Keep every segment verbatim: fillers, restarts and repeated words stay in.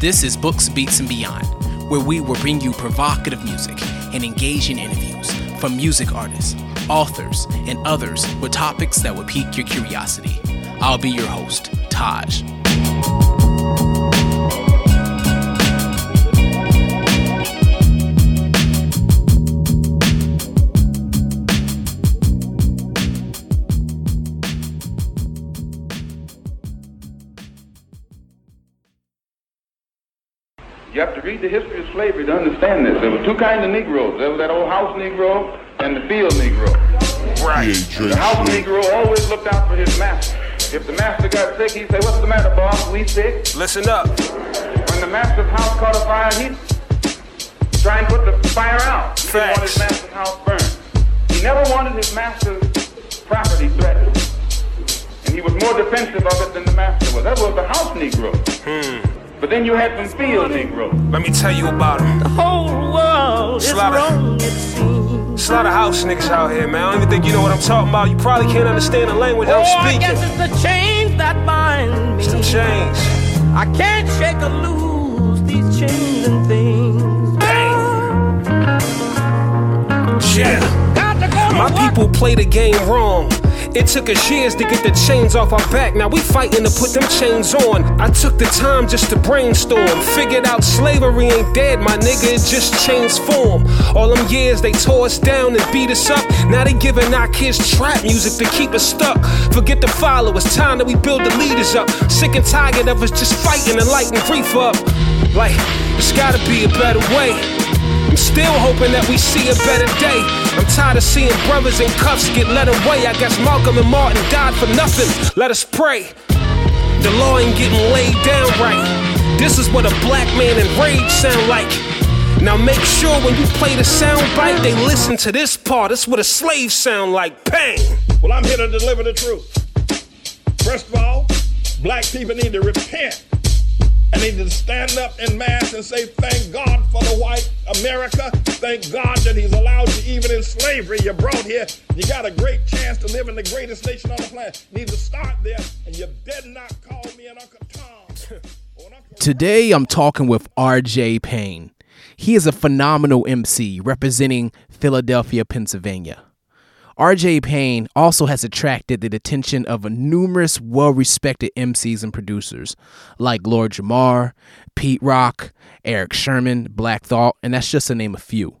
This is Books, Beats, and Beyond, where we will bring you provocative music and engaging interviews from music artists, authors, and others with topics that will pique your curiosity. I'll be your host, Taj. You have to read the history of slavery to understand this. There were two kinds of Negroes. There was that old house Negro and the field Negro. Right. The house Negro always looked out for his master. If the master got sick, he'd say, "What's the matter, boss? We sick?" Listen up. When the master's house caught a fire, he'd try and put the fire out. He didn't want his master's house burned. He never wanted his master's property threatened. And he was more defensive of it than the master was. That was the house Negro. Hmm. But then you had some field Negroes. Let me tell you about them. The whole world is wrong, it seems. Slaughterhouse niggas out here, man. I don't even think you know what I'm talking about. You probably can't understand the language oh, I'm speaking. I guess it's the chains that bind me. It's the chains. I can't shake or lose these chains and things. Bang. Yeah. Got to go to My work. People play the game wrong. It took us years to get the chains off our back. Now we fighting to put them chains on. I took the time just to brainstorm. Figured out slavery ain't dead, my nigga. It just changed form. All them years they tore us down and beat us up. Now they giving our kids trap music to keep us stuck. Forget the followers, time that we build the leaders up. Sick and tired of us just fighting and lighting grief up. Like, it's gotta be a better way. I'm still hoping that we see a better day. I'm tired of seeing brothers in cuffs get led away. I guess Malcolm and Martin died for nothing. Let us pray. The law ain't getting laid down right. This is what a black man in rage sound like. Now make sure when you play the soundbite, they listen to this part. It's what a slave sound like. Bang! Well, I'm here to deliver the truth. First of all, black people need to repent. And they need to stand up in mass and say, thank God for the white America. Thank God that he's allowed you, even in slavery, you're brought here. You got a great chance to live in the greatest nation on the planet. You need to start there, and you better not call me an Uncle Tom. Today, I'm talking with R J. Payne. He is a phenomenal M C representing Philadelphia, Pennsylvania. R J. Payne also has attracted the attention of numerous well-respected M Cs and producers like Lord Jamar, Pete Rock, Erick Sermon, Black Thought, and that's just to name a few.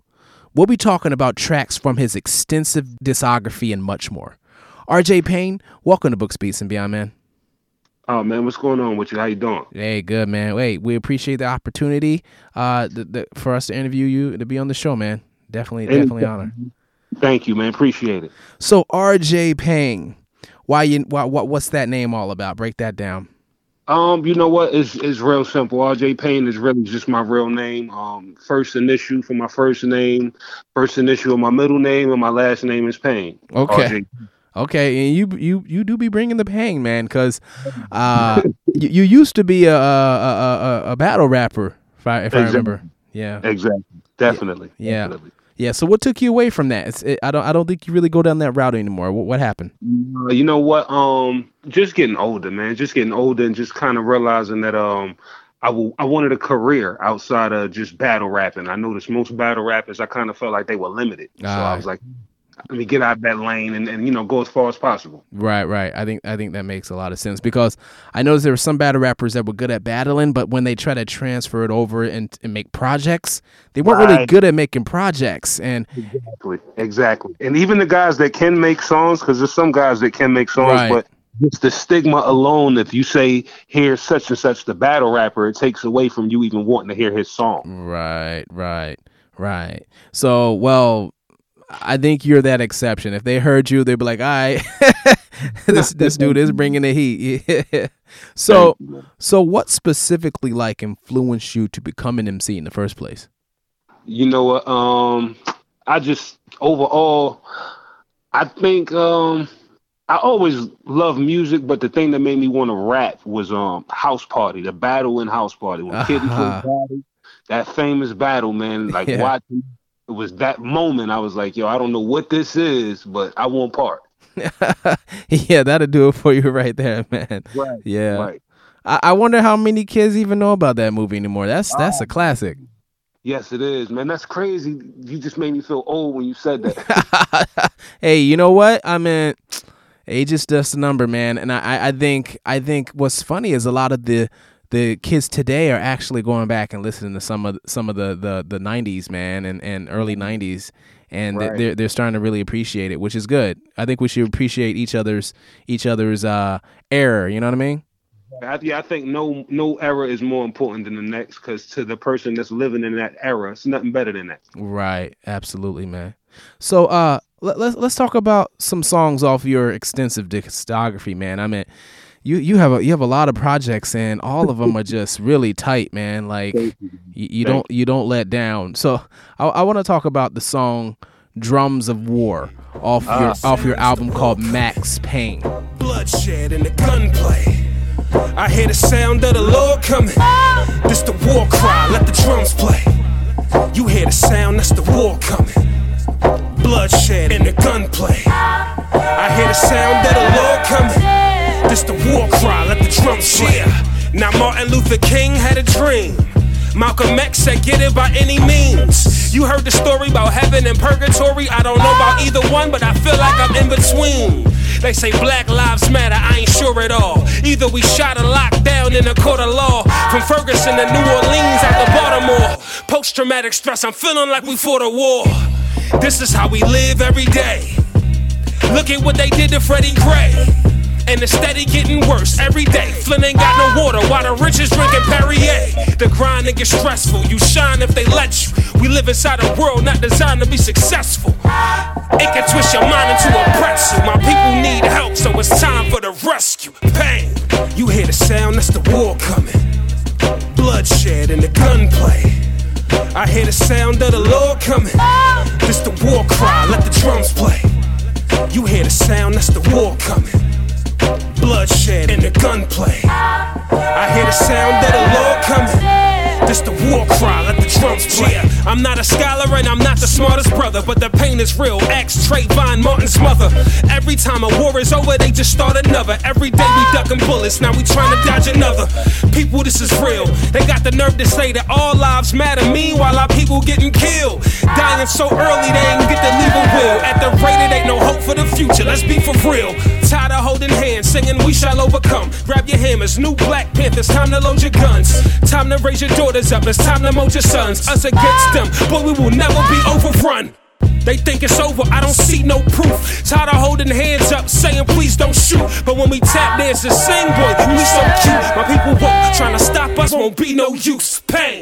We'll be talking about tracks from his extensive discography and much more. R J. Payne, welcome to Books, Beats, and Beyond, man. Oh, man, what's going on with you? How you doing? Hey, good, man. Wait, we appreciate the opportunity uh, th- th- for us to interview you and to be on the show, man. Definitely, and definitely th- honor. Thank you, man. Appreciate it. So, R J. Payne, why you? Why, what? What's that name all about? Break that down. Um, you know what? It's it's real simple. R J. Payne is really just my real name. Um, first initial for my first name, first initial of my middle name, and my last name is Payne. Okay. R J. Okay, and you you you do be bringing the pain, man, because uh, you, you used to be a a, a, a battle rapper, if I, if exactly. I remember. Yeah. Exactly. Definitely. Yeah. Definitely. Yeah, so what took you away from that? It's, it, I don't I don't think you really go down that route anymore. What, what happened? Uh, you know what? Um, just getting older, man. Just getting older and just kind of realizing that um, I, w- I wanted a career outside of just battle rapping. I noticed most battle rappers, I kind of felt like they were limited. Uh, so I was like, let me get out of that lane and, and, you know, go as far as possible. Right, right. I think I think that makes a lot of sense because I noticed there were some battle rappers that were good at battling, but when they try to transfer it over and, and make projects, they weren't right. really good at making projects. And Exactly, exactly. And even the guys that can make songs, because there's some guys that can make songs, right. but it's the stigma alone. If you say, here's such and such the battle rapper, it takes away from you even wanting to hear his song. Right, right, right. So, well... I think you're that exception. If they heard you, they'd be like, all right, this this dude is bringing the heat. Yeah. So, so what specifically, like, influenced you to become an M C in the first place? You know what? Um, I just, overall, I think um, I always loved music, but the thing that made me want to rap was um, House Party, the battle in House Party. When uh-huh. Kid and Kid Party, that famous battle, man, like, yeah. watching. It was that moment I was like, yo, I don't know what this is, but I want part. Yeah, that'll do it for you right there, man. Right, yeah. Right. I, I wonder how many kids even know about that movie anymore. That's that's oh. a classic. Yes, it is, man. That's crazy. You just made me feel old when you said that. Hey, you know what? I mean, age is just a number, man. And I, I think I think what's funny is a lot of the the kids today are actually going back and listening to some of some of the the, the nineties, man, and, and early nineties. And right. they're they're starting to really appreciate it, which is good. I think we should appreciate each other's each other's uh, error. You know what I mean? Yeah, I think no no era is more important than the next, because to the person that's living in that era, it's nothing better than that. Right. Absolutely, man. So uh, let, let's let's talk about some songs off your extensive discography, man. I mean, you you have a, you have a lot of projects, and all of them are just really tight, man. Like you, you don't you don't let down. So I, I want to talk about the song "Drums of War" off uh, your off your album called Max Payne. Bloodshed and the gunplay. I hear the sound of the Lord coming. This the war cry, let the drums play. You hear the sound, that's the war coming. Bloodshed and the gunplay. I hear the sound of the Lord coming. This the war cry, let the drums play. Now Martin Luther King had a dream. Malcolm X said get it by any means. You heard the story about heaven and purgatory. I don't know about either one, but I feel like I'm in between. They say black lives matter, I ain't sure at all. Either we shot or locked down in a court of law. From Ferguson to New Orleans out to Baltimore. Post-traumatic stress, I'm feeling like we fought a war. This is how we live every day. Look at what they did to Freddie Gray. And it's steady getting worse every day. Flint ain't got no water while the rich is drinking Perrier. The grind and get stressful, you shine if they let you. We live inside a world not designed to be successful. It can twist your mind into a pretzel. My people need help, so it's time for the rescue. Pain. You hear the sound, that's the war coming. Bloodshed and the gunplay. I hear the sound of the Lord coming. This the war cry, let the drums play. You hear the sound, that's the war coming. Bloodshed and the gunplay. I hear the sound of the Lord coming. This the war cry, let the drums play. Yeah, I'm not a scholar and I'm not the smartest brother, but the pain is real. X, Trayvon, Martin's mother. Every time a war is over, they just start another. Every day we ducking bullets, now we trying to dodge another. People, this is real. They got the nerve to say that all lives matter. Meanwhile, our people getting killed. Dying so early, they ain't get to leave a will. At the rate, it ain't no hope for the future. Let's be for real. Tired of holding hands, singing we shall overcome. Grab your hammers, new Black Panthers, time to load your guns. Time to raise your daughters up, it's time to mold your sons. Us against them, but we will never be overrun. They think it's over, I don't see no proof. Tired of holding hands up, saying please don't shoot. But when we tap dance and sing, boy, we so cute. My people won't, trying to stop us won't be no use. Pain.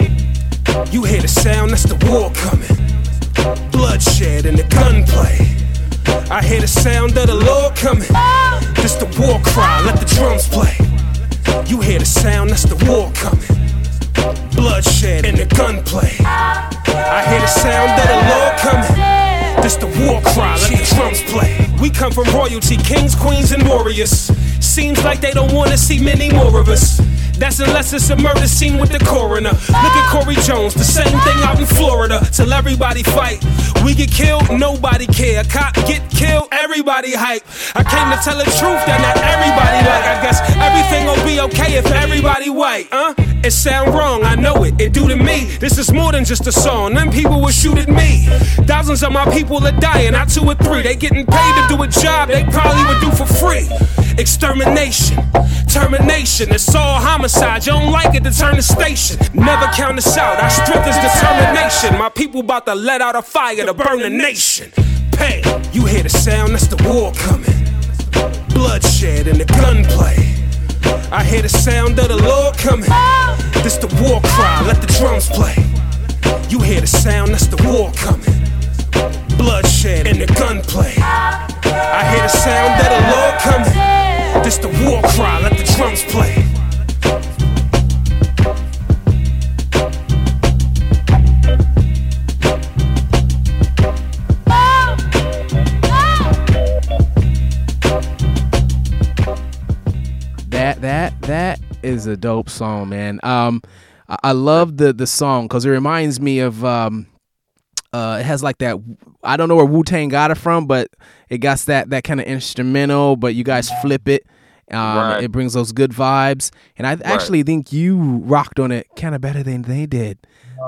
You hear the sound, that's the war coming. Bloodshed and the gunplay. I hear the sound of the Lord coming. This the war cry, let the drums play. You hear the sound, that's the war coming. Bloodshed and the gunplay. I hear the sound of the Lord coming. This the war cry, let the drums play. We come from royalty, kings, queens, and warriors. Seems like they don't want to see many more of us. That's unless it's a murder scene with the coroner. Look at Corey Jones, the same thing out in Florida. Till everybody fight. We get killed, nobody care. Cop get killed, everybody hype. I came to tell the truth, that not everybody like. I guess everything will be okay if everybody white, huh? It sound wrong, I know it, it do to me. This is more than just a song, them people will shoot at me. Thousands of my people are dying, I two or three. They getting paid to do a job they probably would do for free. Extermination, termination, it's all homicide. You don't like it, to turn the station. Never count us out, our strength is determination. My people about to let out a fire to burn the nation. Pain, you hear the sound, that's the war coming. Bloodshed and the gunplay. I hear the sound of the Lord coming. This the war cry, let the drums play. You hear the sound, that's the war coming. Bloodshed and the gunplay. I hear the sound of the Lord coming. This the war cry, let the drums play. That that that is a dope song, man. Um, I, I love the the song because it reminds me of um, uh, it has like that. I don't know where Wu-Tang got it from, but it got that that kind of instrumental, but you guys flip it Um, right. It brings those good vibes. And I right. actually think you rocked on it kind of better than they did,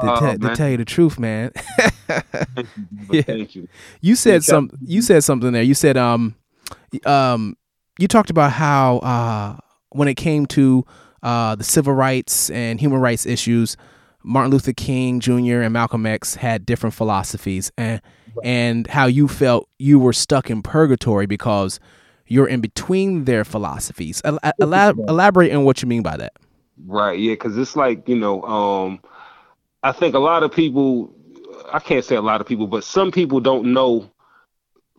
to, uh, te- to tell you the truth, man. Thank you. Thank you. You said some. You said something there. You said um, um, you talked about how uh, when it came to uh, the civil rights and human rights issues, Martin Luther King Junior and Malcolm X had different philosophies, and and how you felt you were stuck in purgatory because you're in between their philosophies. Elab- elaborate on what you mean by that. Right. Yeah. Cause it's like, you know, um, I think a lot of people, I can't say a lot of people, but some people don't know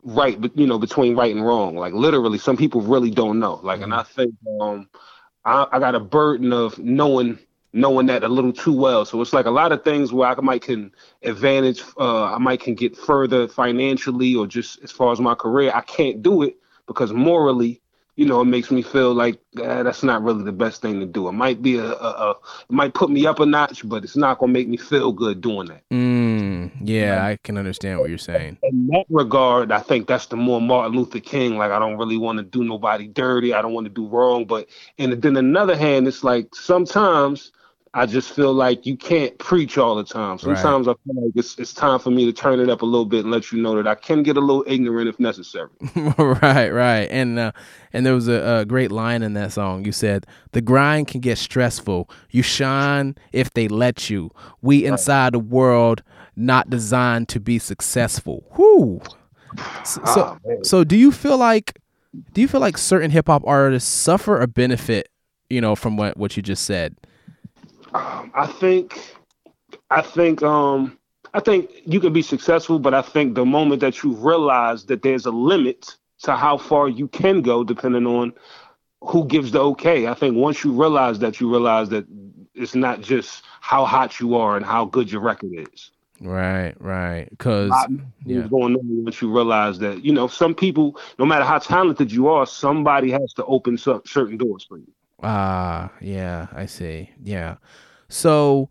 right, you know, between right and wrong. Like literally some people really don't know. Like, and I think um, I, I got a burden of knowing knowing that a little too well. So it's like a lot of things where I might can advantage, uh, I might can get further financially or just as far as my career. I can't do it because morally, you know, it makes me feel like eh, that's not really the best thing to do. It might be a, a, a it might put me up a notch, but it's not going to make me feel good doing that. Mm, yeah, I can understand what you're saying. In that regard, I think that's the more Martin Luther King. Like, I don't really want to do nobody dirty. I don't want to do wrong. But and then another hand, it's like sometimes I just feel like you can't preach all the time. Sometimes right. I feel like it's, it's time for me to turn it up a little bit and let you know that I can get a little ignorant if necessary. Right, right. And uh, and there was a, a great line in that song. You said, the grind can get stressful. You shine if they let you. We inside the world not designed to be successful. Whoo. So, oh, so, so do you feel like do you feel like certain hip hop artists suffer or benefit, you know, from what, what you just said? Um, I think, I think, um, I think you can be successful, but I think the moment that you realize that there's a limit to how far you can go, depending on who gives the okay. I think once you realize that, you realize that it's not just how hot you are and how good your record is. Right, right. Because yeah. going on once you realize that, you know, some people, no matter how talented you are, somebody has to open some certain doors for you. Ah, uh, yeah, I see. Yeah. So,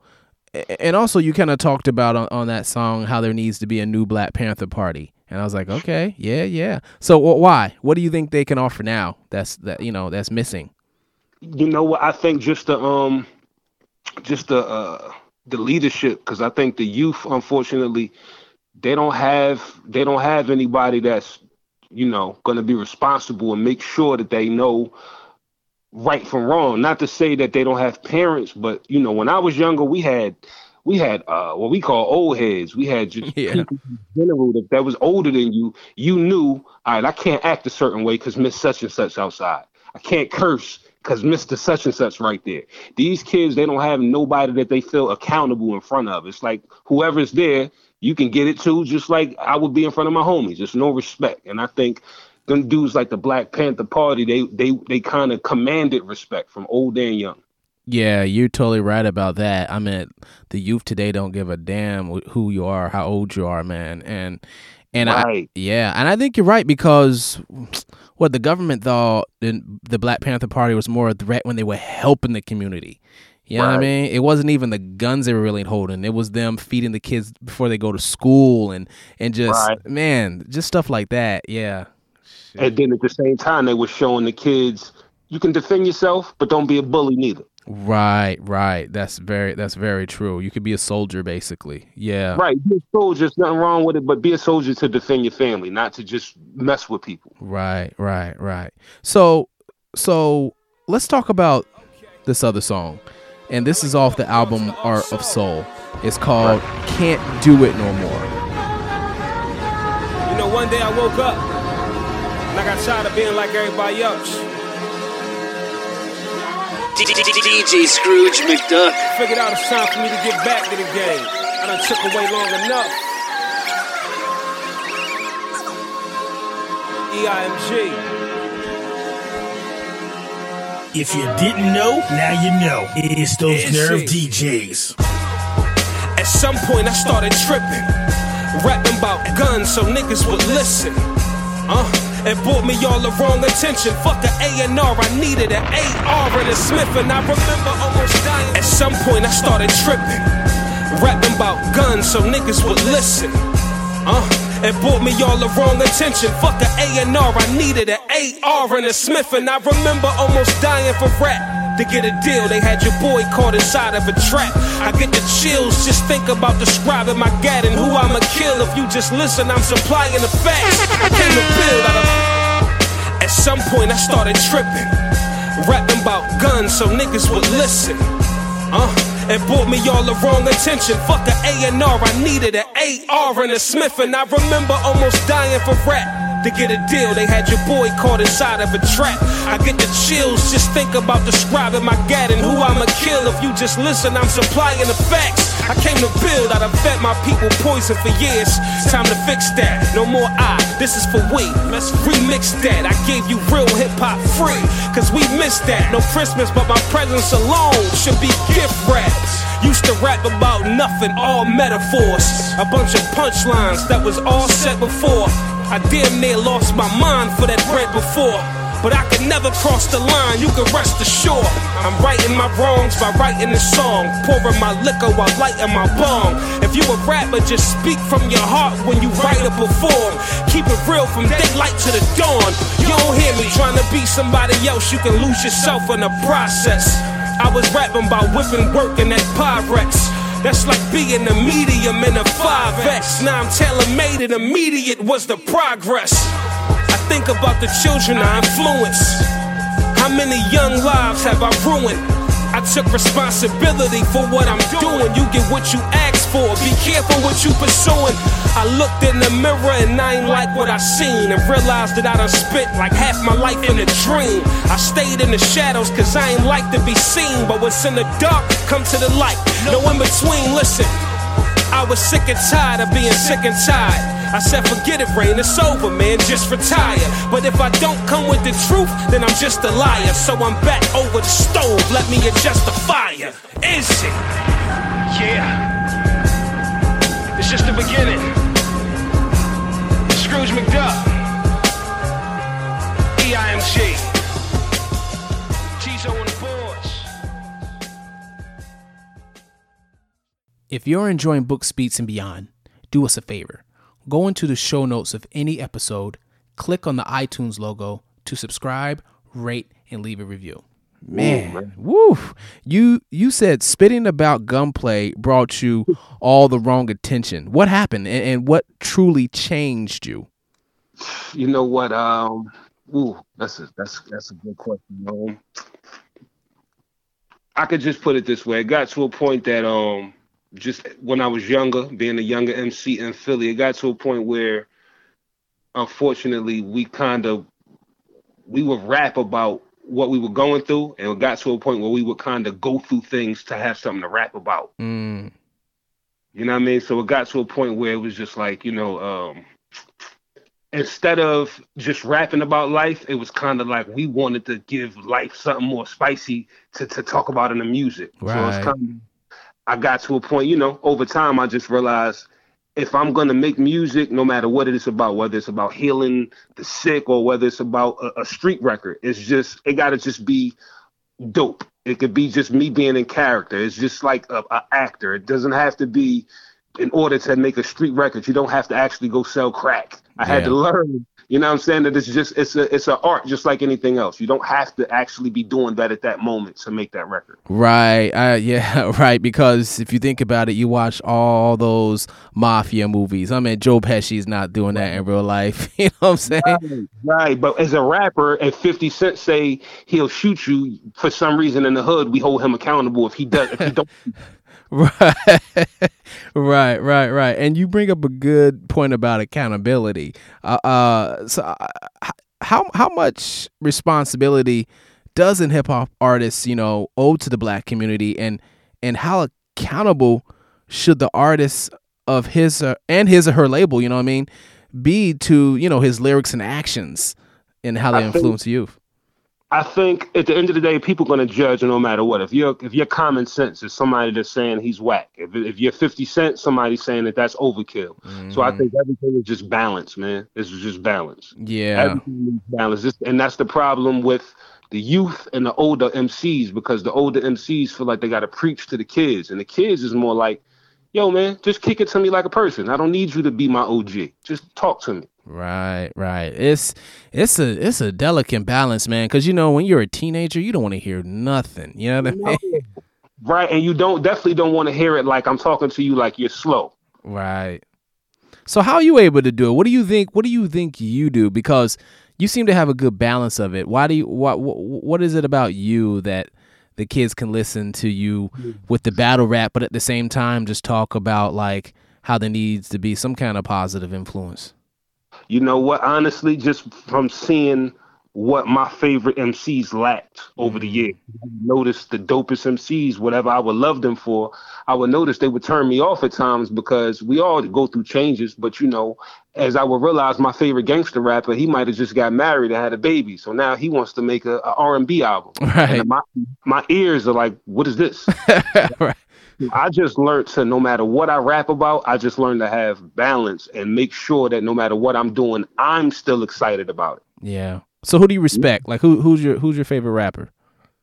and also you kind of talked about on, on that song how there needs to be a new Black Panther Party. And I was like, okay, yeah, yeah. So well, why? What do you think they can offer now that's, that you know, that's missing? You know what? I think just the, um, just the, uh, the leadership, because I think the youth, unfortunately, they don't have, they don't have anybody that's, you know, going to be responsible and make sure that they know right from wrong. Not to say that they don't have parents, but you know, when I was younger, we had we had uh, what we call old heads. We had just yeah. people in general that, that was older than you. You knew, all right, I can't act a certain way because Miss Such and Such outside. I can't curse because Mister Such and Such right there. These kids, they don't have nobody that they feel accountable in front of. It's like whoever's there, you can get it to. Just like I would be in front of my homies. There's no respect, and I think them dudes like the Black Panther Party, they they they kind of commanded respect from old and young. Yeah, you're totally right about that. I mean, the youth today don't give a damn who you are, how old you are, man. And and right. I yeah, and I think you're right because what the government thought the, the Black Panther Party was more a threat when they were helping the community. You know right. what I mean? It wasn't even the guns they were really holding. It was them feeding the kids before they go to school and and just right. man, just stuff like that. Yeah. Shit. And then at the same time, they were showing the kids, you can defend yourself, but don't be a bully neither. Right, right. That's very, that's very true. You could be a soldier, basically. Yeah. Right. Be a soldier. There's nothing wrong with it, but be a soldier to defend your family, not to just mess with people. Right, right, right. So, so let's talk about this other song. And this is off the album Art of Soul. It's called right. Can't Do It No More. You know, one day I woke up. I got tired of being like everybody else. D J Scrooge McDuck. Figured out it's time for me to get back to the game. I done took away long enough. E I M G. If you didn't know, now you know. It's those it's nerve it. D Js. At some point I started tripping, rapping about guns so niggas would listen. Uh. It brought me all the wrong attention. Fuck the A and R, I needed an A R and a Smith. And I remember almost dying. At some point I started tripping, rapping about guns so niggas would listen. Uh, and brought me all the wrong attention. Fuck a A and R, I needed an A R and a Smith. And I remember almost dying for rap. To get a deal, they had your boy caught inside of a trap. I get the chills, just think about describing my gat and who I'ma kill. If you just listen, I'm supplying the facts. I came to build out of. At some point I started tripping, rapping about guns so niggas would listen. Uh, it brought me all the wrong attention. Fuck a A and R, I needed an A R and a Smith. And I remember almost dying for rap. To get a deal, they had your boy caught inside of a trap. I get the chills, just think about describing my gat and who I'ma kill. If you just listen, I'm supplying the facts. I came to build, I'd have fed my people poison for years. Time to fix that, no more I, this is for we. Let's remix that, I gave you real hip-hop free. Cause we missed that, no Christmas but my presence alone should be gift wraps. Used to rap about nothing, all metaphors. A bunch of punchlines that was all set before. I damn near lost my mind for that bread before. But I could never cross the line, you can rest assured. I'm righting my wrongs by writing this song. Pouring my liquor while lighting my bong. If you a rapper, just speak from your heart when you write or perform. Keep it real from daylight to the dawn. You don't hear me trying to be somebody else, you can lose yourself in the process. I was rapping about whipping work in that Pyrex. That's like being a medium in a five X. Now I'm tailor-made and immediate was the progress. I think about the children I influence. How many young lives have I ruined? I took responsibility for what I'm doing. You get what you ask for, be careful what you pursuing. I looked in the mirror and I ain't like what I seen. And realized that I done spent like half my life in a dream. I stayed in the shadows cause I ain't like to be seen. But what's in the dark, come to the light. No in between, listen. I was sick and tired of being sick and tired. I said forget it rain, it's over man, just retire. But if I don't come with the truth, then I'm just a liar. So I'm back over the stove, let me adjust the fire. Is it? Yeah. It's just the beginning. Scrooge McDuck, E I M G. If you're enjoying Books, Beats, and Beyond, do us a favor. Go into the show notes of any episode, click on the iTunes logo to subscribe, rate, and leave a review. Man, woo! You you said spitting about gunplay brought you all the wrong attention. What happened, and, and what truly changed you? You know what? Um, ooh, that's a that's that's a good question, man. I could just put it this way: it got to a point that um. just when I was younger, being a younger M C in Philly, it got to a point where, unfortunately, we kind of, we would rap about what we were going through, and it got to a point where we would kind of go through things to have something to rap about. Mm. You know what I mean? So it got to a point where it was just like, you know, um, instead of just rapping about life, it was kind of like we wanted to give life something more spicy to, to talk about in the music. Right. So it's kind of, I got to a point, you know, over time, I just realized if I'm going to make music, no matter what it is about, whether it's about healing the sick or whether it's about a, a street record, it's just, it got to just be dope. It could be just me being in character. It's just like a, a actor. It doesn't have to be in order to make a street record. You don't have to actually go sell crack. I yeah. had to learn, you know what I'm saying? That it's just, it's a, it's an art just like anything else. You don't have to actually be doing that at that moment to make that record. Right. Uh, yeah. Right. Because if you think about it, you watch all those mafia movies. I mean, Joe Pesci's not doing that in real life. You know what I'm saying? Right. right. But as a rapper, if fifty cent say he'll shoot you for some reason in the hood, we hold him accountable if he does. If he don't. Right, right, right, right. And you bring up a good point about accountability. Uh, uh, so, uh, how how much responsibility does an hip hop artist, you know, owe to the black community, and and how accountable should the artist of his uh, and his or her label, you know what I mean, be to, you know, his lyrics and actions and how they I influence think- youth? I think at the end of the day, people are going to judge no matter what. If you're, if your common sense is somebody that's saying he's whack. If if you're fifty cent, somebody's saying that that's overkill. Mm. So I think everything is just balance, man. This is just balance. Yeah. Everything is balance. This, and that's the problem with the youth and the older M Cs, because the older M Cs feel like they got to preach to the kids. And the kids is more like, yo, man, just kick it to me like a person. I don't need you to be my O G. Just talk to me. Right, right. It's it's a it's a delicate balance, man. Because, you know, when you're a teenager, you don't want to hear nothing. You know what I mean? No. Right. And you don't definitely don't want to hear it like I'm talking to you like you're slow. Right. So how are you able to do it? What do you think? What do you think you do? Because you seem to have a good balance of it. Why do you what what, what is it about you that the kids can listen to you with the battle rap, but at the same time just talk about like how there needs to be some kind of positive influence? You know what? Honestly, just from seeing what my favorite M Cs lacked over the years, I noticed the dopest M Cs, whatever I would love them for, I would notice they would turn me off at times because we all go through changes. But, you know, as I would realize, my favorite gangster rapper, he might have just got married and had a baby. So now he wants to make a, a R and B album. Right. And my, my ears are like, what is this? Right. I just learned to, no matter what I rap about, I just learned to have balance and make sure that no matter what I'm doing, I'm still excited about it. Yeah. So who do you respect? Like who who's your who's your favorite rapper?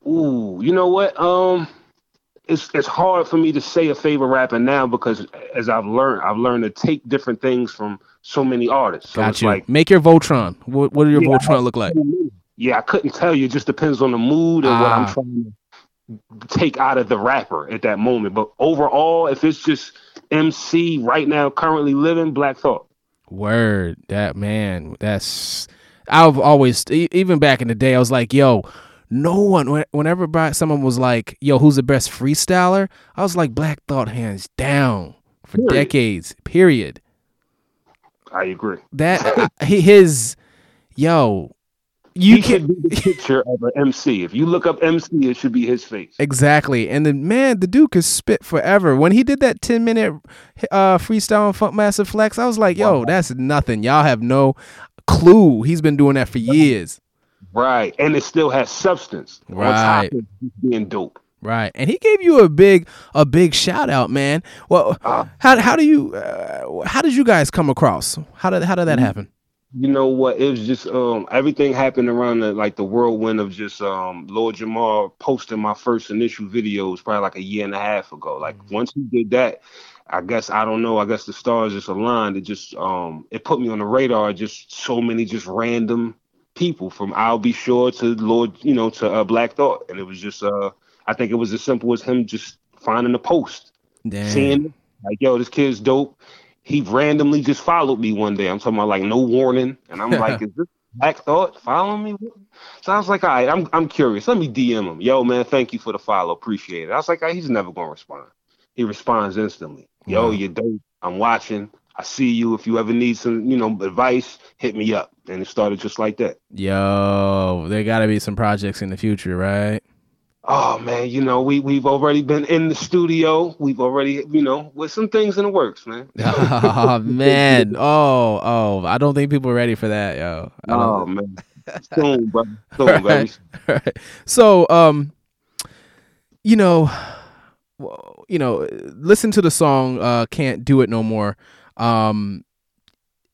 Ooh, you know what? Um, it's it's hard for me to say a favorite rapper now because as I've learned, I've learned to take different things from so many artists. So Got it's you. Like, make your Voltron. What what do your yeah, Voltron look like? Yeah, I couldn't tell you. It just depends on the mood and ah. what I'm trying to take out of the rapper at that moment. But overall, if it's just M C right now, currently living, Black Thought. Word, that man, that's. I've always, even back in the day, I was like, yo, no one, whenever someone was like, yo, who's the best freestyler? I was like, Black Thought hands down for period. decades, period. I agree. That, his, yo, you he can be the picture of an M C. If you look up M C, it should be his face. Exactly. And the man, the dude could spit forever. When he did that ten minute uh, freestyle on Funk Master Flex, I was like, yo, wow. That's nothing. Y'all have no clue. He's been doing that for years. Right. And it still has substance. Right. On top of being dope. Right. And he gave you a big, a big shout out, man. Well, uh, how how do you, uh, how did you guys come across? How did, how did that happen? You know what? It was just, um, everything happened around the, like the whirlwind of just, um, Lord Jamar posting my first initial videos probably like a year and a half ago. Like once he did that, I guess, I don't know, I guess the stars just aligned. It just, um, it put me on the radar, just so many just random people from I'll Be Sure to Lord, you know, to uh, Black Thought. And it was just, uh, I think it was as simple as him just finding a post. Damn. Seeing, like, yo, this kid's dope. He randomly just followed me one day. I'm talking about, like, no warning. And I'm like, is this Black Thought following me? So I was like, all right, I'm, I'm curious. Let me D M him. Yo, man, thank you for the follow. Appreciate it. I was like, all right, he's never going to respond. He responds instantly. Yo, you're dope. I'm watching. I see you. If you ever need some, you know, advice, hit me up. And it started just like that. Yo, there got to be some projects in the future, right? Oh, man, you know, we, we've already been in the studio. We've already, you know, with some things in the works, man. Oh, man. Oh, oh, I don't think people are ready for that, yo. Oh, man. Soon, bro. Soon, right, baby. Right. So, um, you know... Well, you know, listen to the song uh, Can't Do It No More. Um,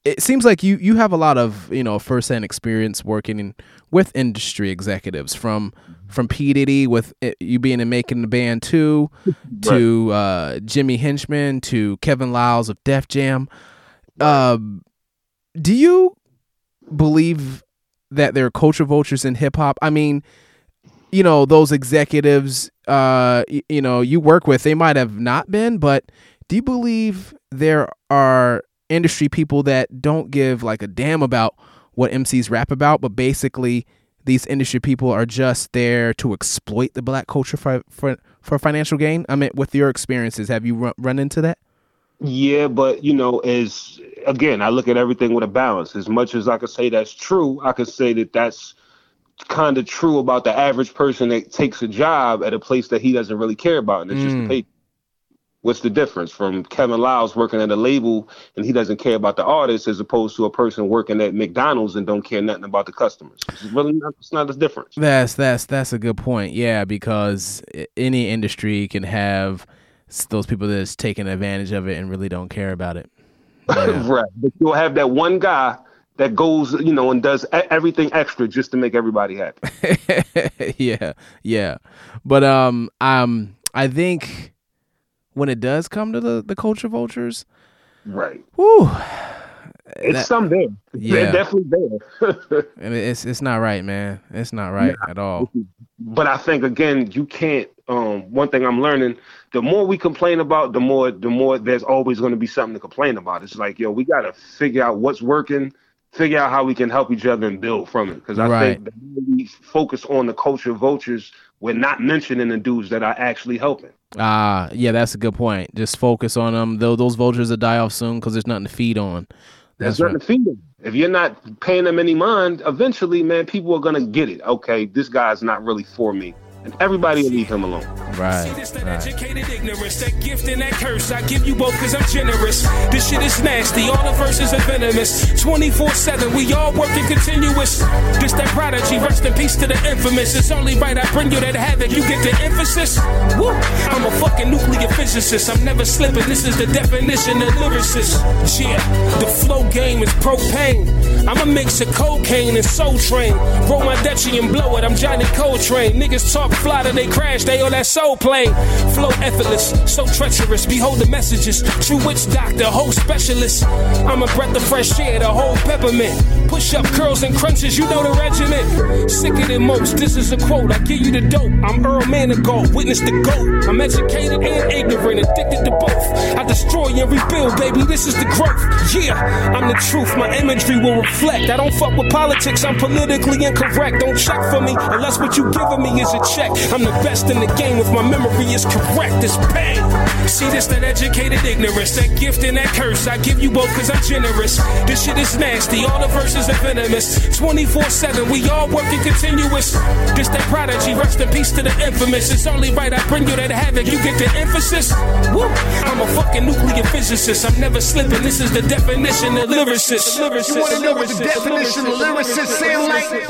it seems like you, you have a lot of, you know, firsthand experience working in, with industry executives from from P. Diddy with it, you being in Making the Band two to right. uh, Jimmy Henchman to Kevin Lyles of Def Jam. Uh, do you believe that there are culture vultures in hip hop? I mean, you know, those executives, uh, y- you know, you work with, they might have not been, but do you believe there are industry people that don't give like a damn about what M Cs rap about, but basically these industry people are just there to exploit the black culture for for, for financial gain? I mean, with your experiences, have you run, run into that? Yeah, but, you know, as again, I look at everything with a balance. As much as I could say that's true, I could say that that's kind of true about the average person that takes a job at a place that he doesn't really care about, and it's mm. just the pay. What's the difference from Kevin Lyles working at a label and he doesn't care about the artist as opposed to a person working at McDonald's and don't care nothing about the customers? It's really not, it's not a difference. That's that's that's a good point. Yeah, because any industry can have those people that's taking advantage of it and really don't care about it. Yeah. Right, but you'll have that one guy that goes, you know, and does everything extra just to make everybody happy. yeah, yeah. But um, um, I think when it does come to the, the culture vultures. Right. Whew. It's that, some there. Yeah. They're definitely there. I mean, it's it's not right, man. It's not right yeah. at all. But I think, again, you can't. Um, one thing I'm learning, the more we complain about, the more the more there's always going to be something to complain about. It's like, yo, we got to figure out what's working, figure out how we can help each other and build from it. Because I right. think the more we focus on the culture vultures, we're not mentioning the dudes that are actually helping. Ah, yeah, that's a good point. Just focus on them. Though those vultures will die off soon because there's nothing to feed on. That's nothing right. to feed them. If you're not paying them any mind, eventually, man, people are going to get it. Okay, this guy's not really for me. And everybody will leave him alone. Right. See this, that right. educated ignorance, that gift and that curse. I give you both because I'm generous. This shit is nasty. All the verses are venomous. twenty-four seven, we all working continuous. This that prodigy, rest in peace to the infamous. It's only right I bring you that havoc. You get the emphasis. Woo! I'm a fucking nuclear physicist. I'm never slipping. This is the definition of lyricist. Yeah, the flow game is propane. I'm a mix of cocaine and Soul Train. Roll my Dutchie and blow it. I'm Johnny Coltrane. Niggas talk fly till they crash, they on that soul plane. Flow effortless, so treacherous. Behold the messages, true witch doctor, whole specialist. I'm a breath of fresh air, the whole peppermint. Push up, curls and crunches, you know the regiment. Sicker than most, this is a quote, I give you the dope. I'm Earl Manigault, witness the GOAT. I'm educated and ignorant, addicted to both. I destroy and rebuild, baby, this is the growth. Yeah, I'm the truth, my imagery will reflect. I don't fuck with politics, I'm politically incorrect. Don't check for me, unless what you giving me is a check. I'm the best in the game if my memory is correct. It's bang. See this, that educated ignorance, that gift and that curse. I give you both because I'm generous. This shit is nasty. All the verses are venomous. twenty-four seven, we all working continuous. This that prodigy, rest in peace to the infamous. It's only right I bring you that havoc. You get the emphasis. Woo! I'm a fucking nuclear physicist. I'm never slipping. This is the definition of lyricist. You want to know what the definition of lyricist sound like?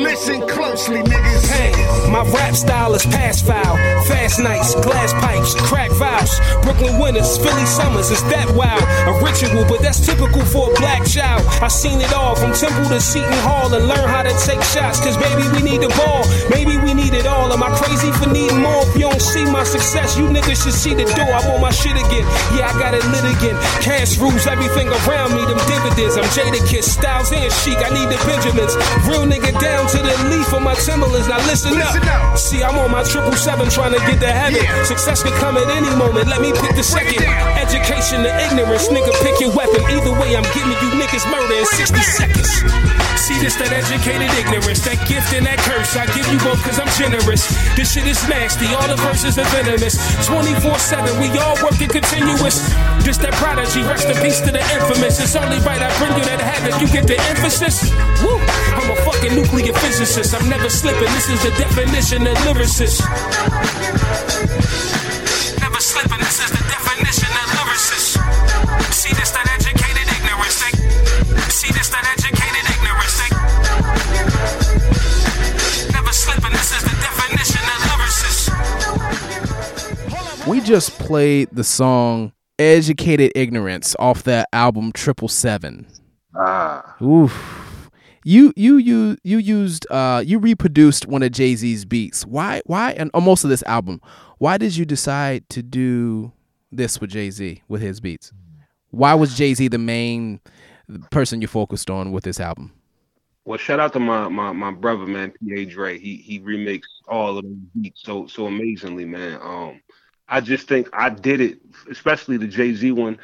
Listen closely, niggas. Hey. My rap style is past foul, fast nights, glass pipes, crack vows, Brooklyn winters, Philly summers, it's that wild, a ritual, but that's typical for a black child. I seen it all, from Temple to Seton Hall, and learn how to take shots, cause baby we need the ball, maybe we need it all. Am I crazy for needing more? If you don't see my success, you niggas should see the door. I want my shit again, yeah I got it lit again, cash rules everything around me, them dividends, I'm Jada Kiss, Styles and Chic, I need the Benjamins, real nigga down to the leaf of my Timberlands, now listen up. See, I'm on my triple seven trying to get to heaven. Yeah. Success could come at any moment. Let me pick the second. Education to ignorance, nigga, pick your weapon. Either way, I'm giving you niggas murder in sixty seconds. See this, that educated ignorance, that gift and that curse. I give you both because I'm generous. This shit is nasty. All the verses are venomous. twenty-four seven, we all working continuous. This that prodigy, rest in peace to the infamous. It's only right I bring you that havoc. You get the emphasis. Woo! I'm a fucking nuclear physicist. I'm never slipping. This is the definition. Definition of lyricist. Never slipping, this is the definition of lyricist. See this, that educated ignorance. See this, that educated ignorance. Never slipping, this is the definition of lyricist. We just played the song Educated Ignorance off that album Triple Seven. Ah. Oof. You you you you used uh you reproduced one of Jay-Z's beats. Why why and oh, most of this album? Why did you decide to do this with Jay-Z with his beats? Why was Jay-Z the main person you focused on with this album? Well, shout out to my my, my brother, man, P A. Dre. He he remakes all of the beats so so amazingly, man. Um, I just think I did it, especially the Jay-Z one.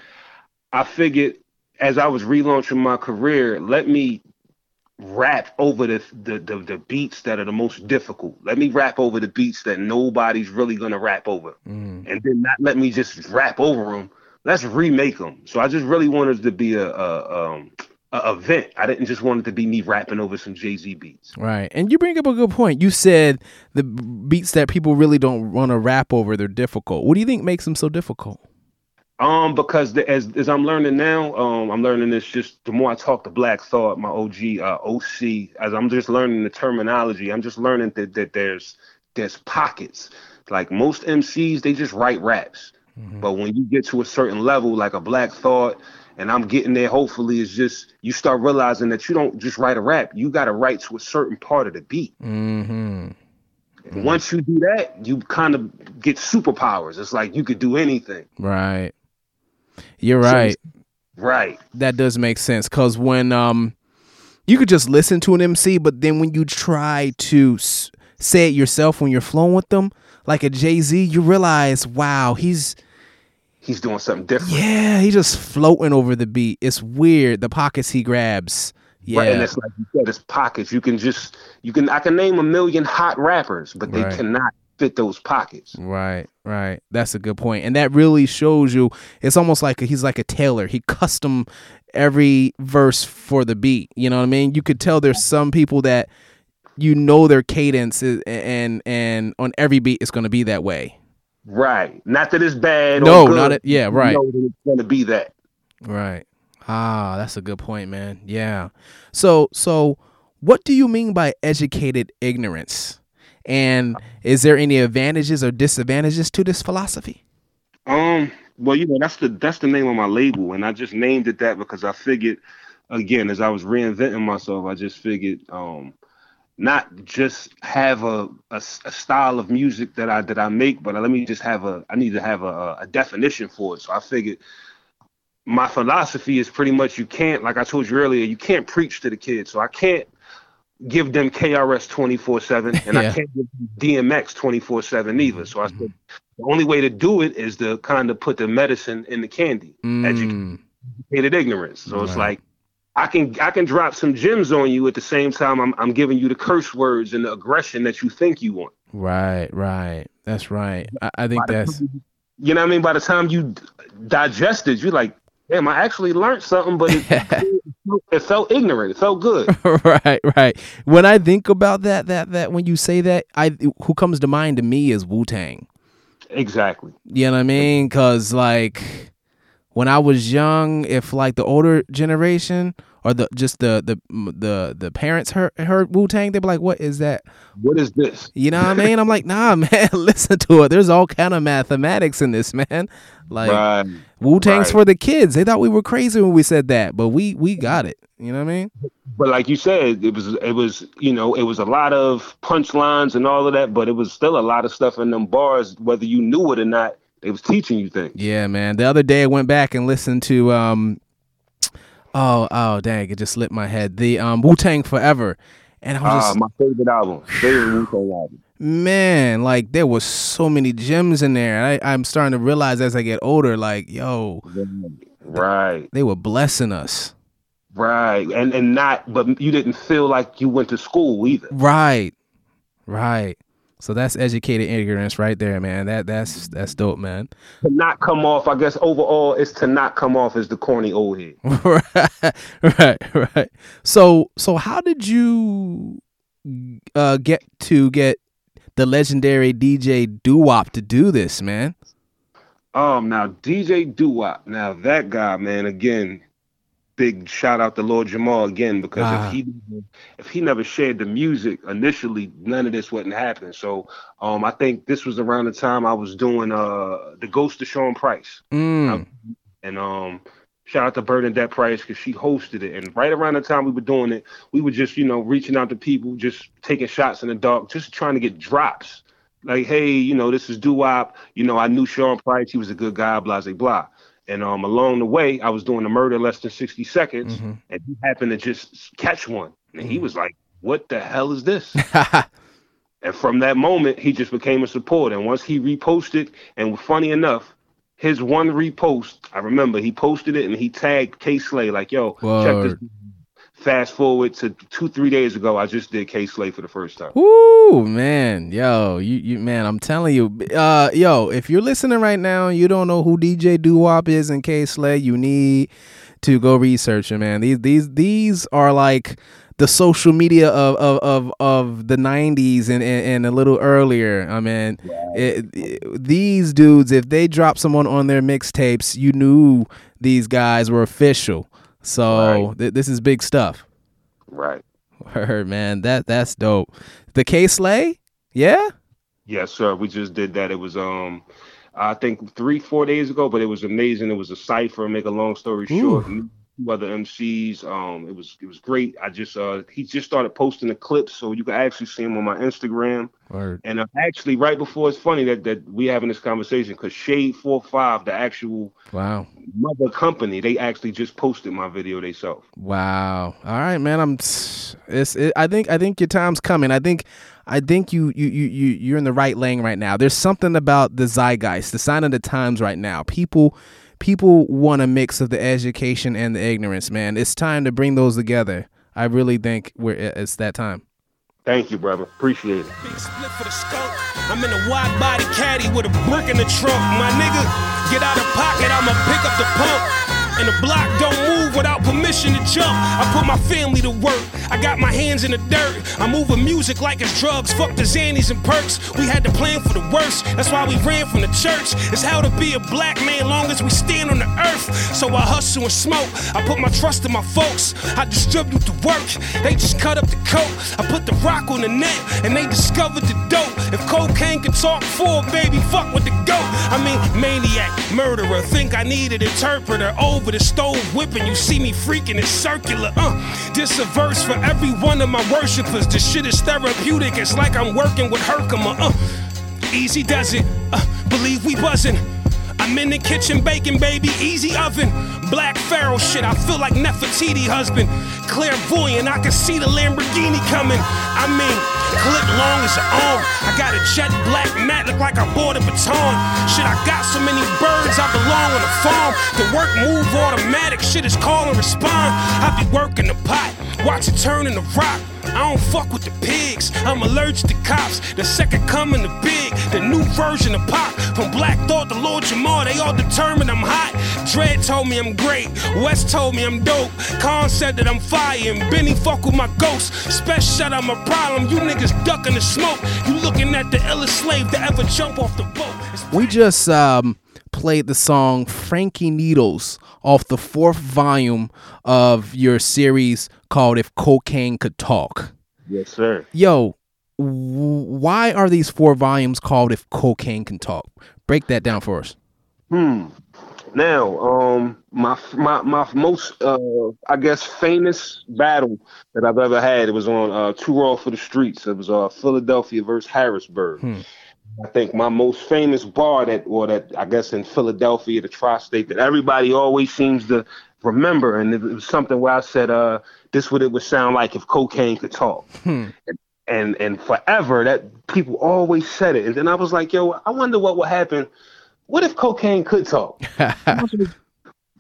I figured as I was relaunching my career, let me rap over the, the the the beats that are the most difficult. Let me rap over the beats that nobody's really gonna rap over, mm. and then not let me just rap over them. Let's remake them. So I just really wanted to be a, a um a event. I didn't just want it to be me rapping over some Jay-Z beats. Right, and you bring up a good point. You said the beats that people really don't want to rap over, they're difficult. What do you think makes them so difficult? Um, because the, as as I'm learning now, um, I'm learning this just the more I talk to Black Thought, my O G, uh, O C, as I'm just learning the terminology, I'm just learning that, that there's there's pockets. Like most M Cs, they just write raps. Mm-hmm. But when you get to a certain level, like a Black Thought, and I'm getting there, hopefully, it's just you start realizing that you don't just write a rap. You got to write to a certain part of the beat. Mm-hmm. Mm. Once you do that, you kind of get superpowers. It's like you could do anything. Right. You're right. So, right. That does make sense. Because when um, you could just listen to an M C, but then when you try to s- say it yourself when you're flowing with them, like a Jay-Z, you realize, wow, he's... He's doing something different. Yeah, he's just floating over the beat. It's weird, the pockets he grabs. Yeah, right, and it's like you said, it's pockets. You can just, you can, I can name a million hot rappers, but they right. cannot fit those pockets. Right, right. That's a good point. And that really shows you, it's almost like a, he's like a tailor. He custom every verse for the beat. You know what I mean? You could tell there's some people that, you know, their cadence is, and, and on every beat, it's going to be that way. Right. Not that it's bad. No, or good, not it. Yeah, right. You know that it's going to be that. Right. Ah, that's a good point, man. Yeah. So, so what do you mean by educated ignorance? And is there any advantages or disadvantages to this philosophy? Um, well, you know, that's the, that's the name of my label. And I just named it that because I figured, again, as I was reinventing myself, I just figured, um, not just have a, a, a style of music that I that I make, but let me just have a, I need to have a, a definition for it. So I figured my philosophy is pretty much you can't, like I told you earlier, you can't preach to the kids. So I can't give them K R S twenty-four seven, and yeah. I can't give them D M X twenty-four seven either. So I mm-hmm. said the only way to do it is to kind of put the medicine in the candy, mm. educated, educated ignorance. So right. it's like, I can I can drop some gems on you at the same time I'm I'm giving you the curse words and the aggression that you think you want. Right, right. That's right. I, I think that's... Time, you know what I mean? By the time you d- digest it, you're like, damn, I actually learned something, but it, it, felt, it felt ignorant. It felt good. Right, right. When I think about that, that, that, when you say that, I who comes to mind to me is Wu-Tang. Exactly. You know what I mean? Because like... When I was young, if like the older generation or the just the the the, the parents heard, heard Wu-Tang, they'd be like, what is that? What is this? You know what I mean? I'm like, nah, man, listen to it. There's all kind of mathematics in this, man. Like right. Wu-Tang's right. for the kids. They thought we were crazy when we said that, but we we got it. You know what I mean? But like you said, it was it was, you know, it was a lot of punchlines and all of that, but it was still a lot of stuff in them bars, whether you knew it or not. They was teaching you things. Yeah, man. The other day I went back and listened to um oh oh dang, it just slipped my head. The um Wu-Tang Forever. And I was uh, just my favorite album. Favorite Wu-Tang album. Man, like there was so many gems in there. I, I'm starting to realize as I get older, like, yo, right. They, they were blessing us. Right. And and not but you didn't feel like you went to school either. Right. Right. So that's educated ignorance right there, man. That that's that's dope, man. To not come off, I guess overall, it's to not come off as the corny old head. right, right, right. So so how did you uh, get to get the legendary D J Doo Wop to do this, man? Um, now D J Doo Wop, now that guy, man, again, big shout out to Lord Jamar again, because ah. if he if he never shared the music initially, none of this wouldn't happen. So um, I think this was around the time I was doing uh, The Ghost of Sean Price. Mm. I, and um, shout out to Bernadette Price because she hosted it. And right around the time we were doing it, we were just, you know, reaching out to people, just taking shots in the dark, just trying to get drops. Like, hey, you know, this is Doo Wop. You know, I knew Sean Price. He was a good guy, blah, blah, blah. And um, along the way, I was doing a murder less than sixty seconds, mm-hmm. and he happened to just catch one. And mm-hmm. he was like, what the hell is this? And from that moment, he just became a supporter. And once he reposted, and funny enough, his one repost, I remember he posted it and he tagged K-Slay like, yo, Word. check this. Fast forward to two, three days ago, I just did K-Slay for the first time. Woo, man. Yo, you, you, man, I'm telling you. Uh, yo, if you're listening right now and you don't know who D J Doo Wop is and K-Slay, you need to go research it, man. These these these are like the social media of of of, of the nineties and, and, and a little earlier. I mean, yeah. it, it, these dudes, if they drop someone on their mixtapes, you knew these guys were official. So right. th- this is big stuff, right? Word, man, that that's dope. The K-Slay, yeah, yes, sir. We just did that. It was um, I think three, four days ago, but it was amazing. It was a cipher. Make a long story short, two other M Cs. Um, it was it was great. I just uh, he just started posting the clips, so you can actually see him on my Instagram. Word. And uh, actually, right before, it's funny that that we having this conversation because Shade forty-five, the actual wow mother company, they actually just posted my video themselves. Wow. All right, man. I'm. It's. It, I think. I think your time's coming. I think. I think you you you you you're in the right lane right now. There's something about the zeitgeist, the sign of the times right now. People. People want a mix of the education and the ignorance, man. It's time to bring those together. I really think we're it's that time. Thank you, brother. Appreciate it. Big split for the skunk. I'm in a wide body caddy with a brick in the trunk. My nigga, get out of pocket. I'ma pick up the pump. And the block don't move without permission to jump. I put my family to work. I got my hands in the dirt. I'm moving music like it's drugs. Fuck the Xannies and perks. We had to plan for the worst. That's why we ran from the church. It's how to be a black man long as we stand on the earth. So I hustle and smoke. I put my trust in my folks. I distribute the work. They just cut up the coke. I put the rock on the net and they discovered the dope. If cocaine could talk for a baby, fuck with the goat. I mean, maniac, murderer. Think I need an interpreter. Over the stove whipping, you see me freaking, it's circular. Uh, this a verse for every one of my worshipers. This shit is therapeutic, it's like I'm working with Herkimer. Uh, easy does it, uh, believe we buzzing. I'm in the kitchen baking, baby, easy oven. Black Pharaoh shit, I feel like Nefertiti husband. Clairvoyant, I can see the Lamborghini coming. I mean, clip long as an arm. I got a jet black mat, look like I bought a baton. Shit, I got so many birds, I belong on a farm. The work move automatic, shit is call and respond. I be working the pot, watch it turn into rock. I don't fuck with the pigs, I'm allergic to cops. The second coming to big, the new version of pop. From Black Thought to Lord Jamar, they all determined I'm hot. Dread told me I'm great, West told me I'm dope. Khan said that I'm fire, and Benny fuck with my ghost. Special shut, I'm a problem, you niggas ducking the smoke. You looking at the illest slave to ever jump off the boat. It's we just um, played the song Frankie Needles off the fourth volume of your series called If Cocaine Could Talk. Yes, sir. Yo, w- why are these four volumes called If Cocaine Can Talk? Break that down for us. Hmm. Now, um, my my my most, uh, I guess, famous battle that I've ever had, it was on uh, Too Raw for the Streets. It was uh, Philadelphia versus Harrisburg. Hmm. I think my most famous bar that, or that, I guess, in Philadelphia, the tri-state, that everybody always seems to remember, and it was something where I said, uh, this what it would sound like if cocaine could talk. Hmm. And, and and forever, that people always said it. And then I was like, yo, I wonder what would happen. What if cocaine could talk?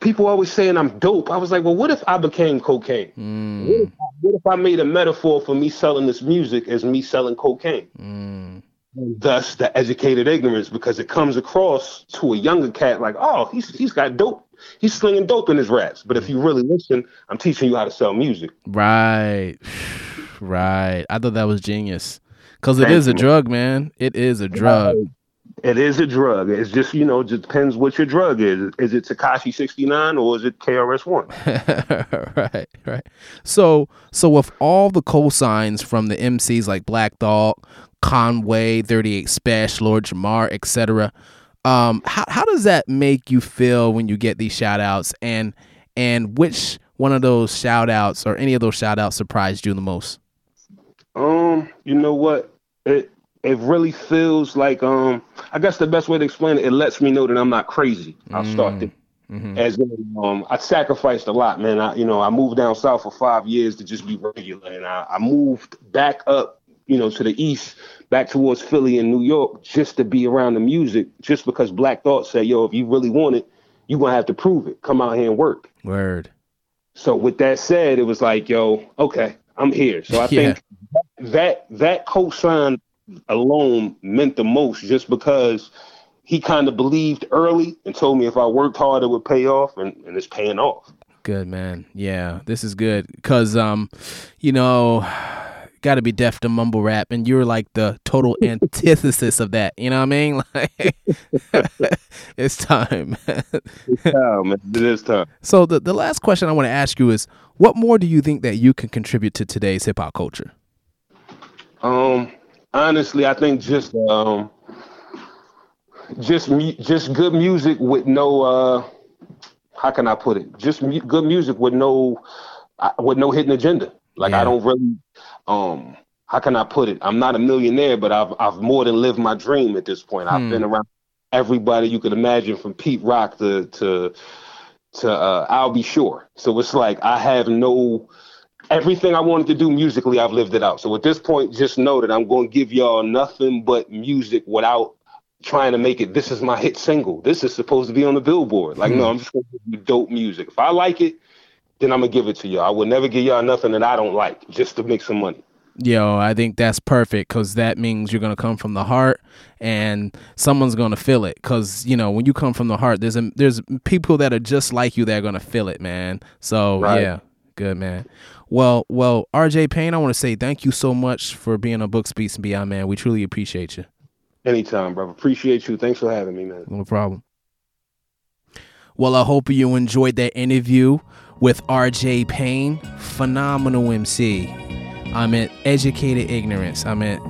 People always saying I'm dope. I was like, well, what if I became cocaine? Mm. What, if I, what if I made a metaphor for me selling this music as me selling cocaine? Mm. And thus the educated ignorance, because it comes across to a younger cat like, oh, he's he's got dope. He's slinging dope in his raps. But if you really listen, I'm teaching you how to sell music. Right. Right. I thought that was genius. Because it Thank is a man. drug, man. It is a drug. It is a drug. It's just, you know, it just depends what your drug is. Is it Tekashi sixty-nine or is it K R S One? Right. Right. So so with all the cosigns from the M Cs like Black Thought, Conway, thirty-eight Special, Lord Jamar, et cetera. Um, how how does that make you feel when you get these shout outs, and and which one of those shout outs or any of those shout outs surprised you the most? Um, you know what? It it really feels like um I guess the best way to explain it, it lets me know that I'm not crazy. I'll mm. start there. Mm-hmm. As um, I sacrificed a lot, man. I you know, I moved down south for five years to just be regular, and I, I moved back up, you know, to the east, back towards Philly and New York, just to be around the music, just because Black Thought said, yo, if you really want it, you're going to have to prove it. Come out here and work. Word. So with that said, it was like, yo, okay, I'm here. So I yeah. think that that cosign alone meant the most, just because he kind of believed early and told me if I worked hard, it would pay off, and, and it's paying off. Good, man. Yeah, this is good because, um, you know, got to be deaf to mumble rap, and you're like the total antithesis of that. You know what I mean? Like, it's time. It's time. It is time. So the, the last question I want to ask you is, what more do you think that you can contribute to today's hip hop culture? Um, honestly, I think just um, just me, just good music with no uh, how can I put it? Just mu- good music with no, uh, with no hidden agenda. Like yeah. I don't really, um, how can I put it? I'm not a millionaire, but I've I've more than lived my dream at this point. I've hmm. been around everybody you could imagine, from Pete Rock to to to uh, I'll Be Sure. So it's like I have no. Everything I wanted to do musically, I've lived it out. So at this point, just know that I'm going to give y'all nothing but music without trying to make it, this is my hit single, this is supposed to be on the Billboard. Like, mm-hmm. no, I'm just going to give you dope music. If I like it, then I'm going to give it to y'all. I will never give y'all nothing that I don't like just to make some money. Yo, I think that's perfect, because that means you're going to come from the heart and someone's going to feel it. Because, you know, when you come from the heart, there's a, there's people that are just like you that are going to feel it, man. So, right. yeah. Good, man. Well, well, R J Payne, I want to say thank you so much for being on Books, Beats, and Beyond, man. We truly appreciate you. Anytime, brother. Appreciate you. Thanks for having me, man. No problem. Well, I hope you enjoyed that interview with R J Payne. Phenomenal M C. I meant educated ignorance. I meant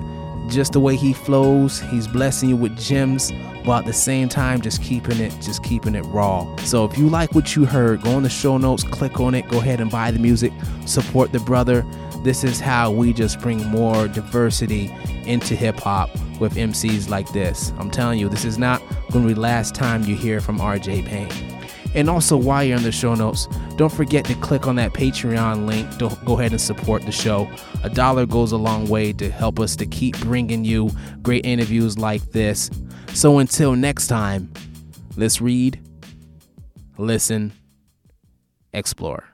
just the way he flows. He's blessing you with gems, while at the same time just keeping it just keeping it raw. So if you like what you heard, go on the show notes, click on it, go ahead and buy the music, support the brother. This is how we just bring more diversity into hip-hop with M Cs like this. I'm telling you, this is not going to be last time you hear from R J Payne. And also, while you're in the show notes, don't forget to click on that Patreon link. Don't go ahead and support the show. A dollar goes a long way to help us to keep bringing you great interviews like this. So until next time, let's read, listen, explore.